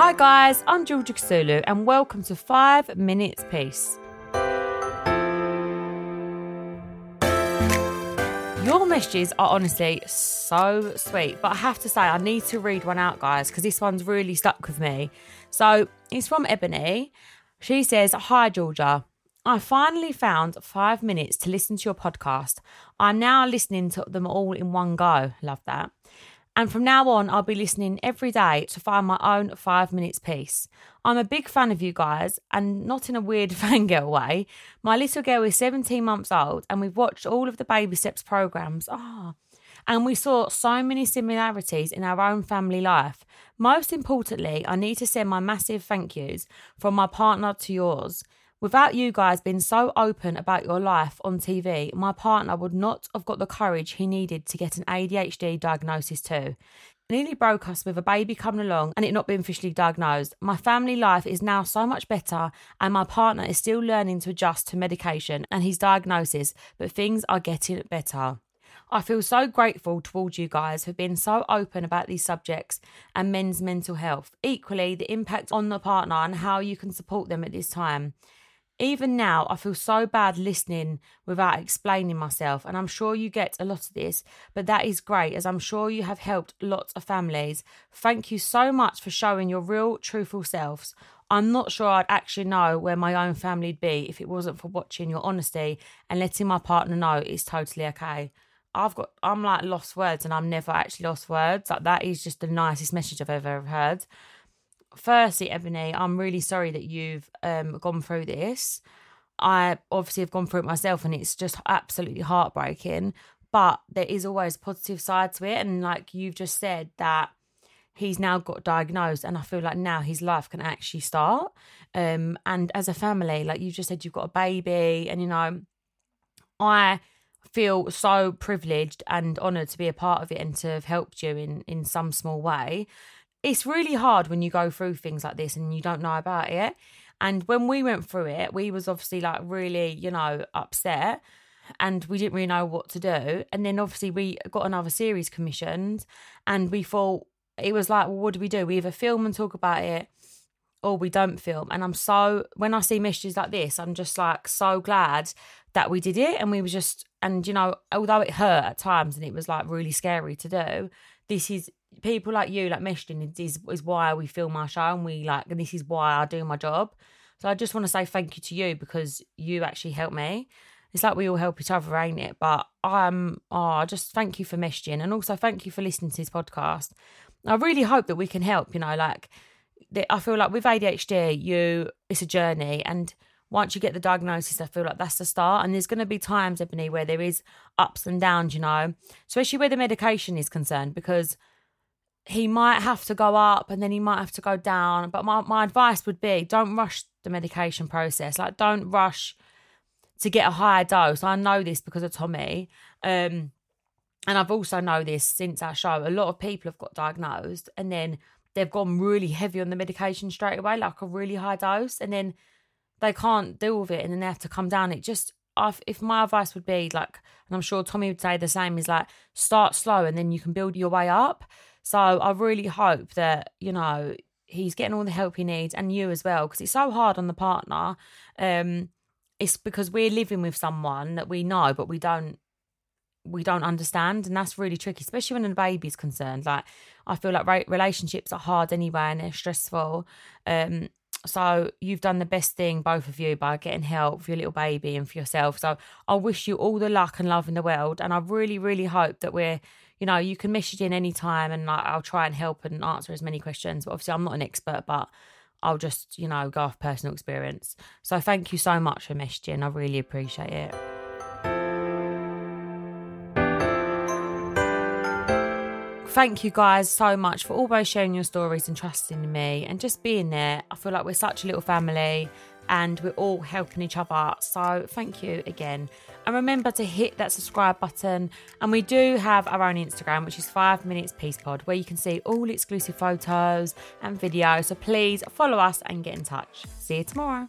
Hi guys, I'm Georgia Kasulu and welcome to 5 Minutes Peace. Your messages are honestly so sweet, but I have to say I need to read one out, guys, because this one's really stuck with me. So it's from Ebony. She says, "Hi Georgia, I finally found 5 minutes to listen to your podcast. I'm now listening to them all in one go." Love that. "And from now on, I'll be listening every day to find my own 5 minutes peace. I'm a big fan of you guys, and not in a weird fangirl way. My little girl is 17 months old, and we've watched all of the Baby Steps programs. And we saw so many similarities in our own family life. Most importantly, I need to send my massive thank yous from my partner to yours. Without you guys being so open about your life on TV, my partner would not have got the courage he needed to get an ADHD diagnosis too. Nearly broke us with a baby coming along and it not being officially diagnosed. My family life is now so much better and my partner is still learning to adjust to medication and his diagnosis, but things are getting better. I feel so grateful towards you guys who've been so open about these subjects and men's mental health. Equally, the impact on the partner and how you can support them at this time. Even now, I feel so bad listening without explaining myself, and I'm sure you get a lot of this, but that is great as I'm sure you have helped lots of families. Thank you so much for showing your real, truthful selves. I'm not sure I'd actually know where my own family'd be if it wasn't for watching your honesty and letting my partner know it's totally okay." I'm like lost words, and I'm never actually lost words. Like, that is just the nicest message I've ever heard. Firstly, Ebony, I'm really sorry that you've gone through this. I obviously have gone through it myself and it's just absolutely heartbreaking, but there is always a positive side to it. And like you've just said, that he's now got diagnosed and I feel like now his life can actually start. And as a family, like you just said, you've got a baby, and, you know, I feel so privileged and honoured to be a part of it and to have helped you in some small way. It's really hard when you go through things like this and you don't know about it. And when we went through it, we was obviously like really, you know, upset and we didn't really know what to do. And then obviously we got another series commissioned and we thought, it was like, well, what do? We either film and talk about it or we don't film. And when I see messages like this, I'm just like so glad that we did it. And we were just, and you know, although it hurt at times and it was like really scary to do, this is, people like you, like Mishjin, is why we film our show, and and this is why I do my job. So I just want to say thank you to you because you actually helped me. It's like we all help each other, ain't it? But just thank you for Mishjin, and also thank you for listening to this podcast. I really hope that we can help, you know, like I feel like with ADHD, it's a journey, and once you get the diagnosis, I feel like that's the start. And there's going to be times, Ebony, where there is ups and downs, you know, especially where the medication is concerned, because he might have to go up and then he might have to go down. But my advice would be don't rush the medication process. Like, don't rush to get a higher dose. I know this because of Tommy. And I've also known this since our show. A lot of people have got diagnosed and then they've gone really heavy on the medication straight away, like a really high dose. And then they can't deal with it and then they have to come down. If my advice would be like, and I'm sure Tommy would say the same, is like start slow and then you can build your way up. So I really hope that, you know, he's getting all the help he needs, and you as well, because it's so hard on the partner. It's because we're living with someone that we know, but we don't understand. And that's really tricky, especially when a baby's concerned. Like, I feel like relationships are hard anyway and they're stressful. So you've done the best thing, both of you, by getting help for your little baby and for yourself. So I wish you all the luck and love in the world. And I really, really hope that you know, you can message in any time and I'll try and help and answer as many questions. But obviously I'm not an expert, but I'll just, you know, go off personal experience. So thank you so much for messaging. I really appreciate it. thank you guys so much for always sharing your stories and trusting in me and just being there. I feel like we're such a little family and we're all helping each other. So thank you again. And remember to hit that subscribe button. And we do have our own Instagram, which is 5 Minutes Peace Pod, where you can see all exclusive photos and videos. So please follow us and get in touch. See you tomorrow.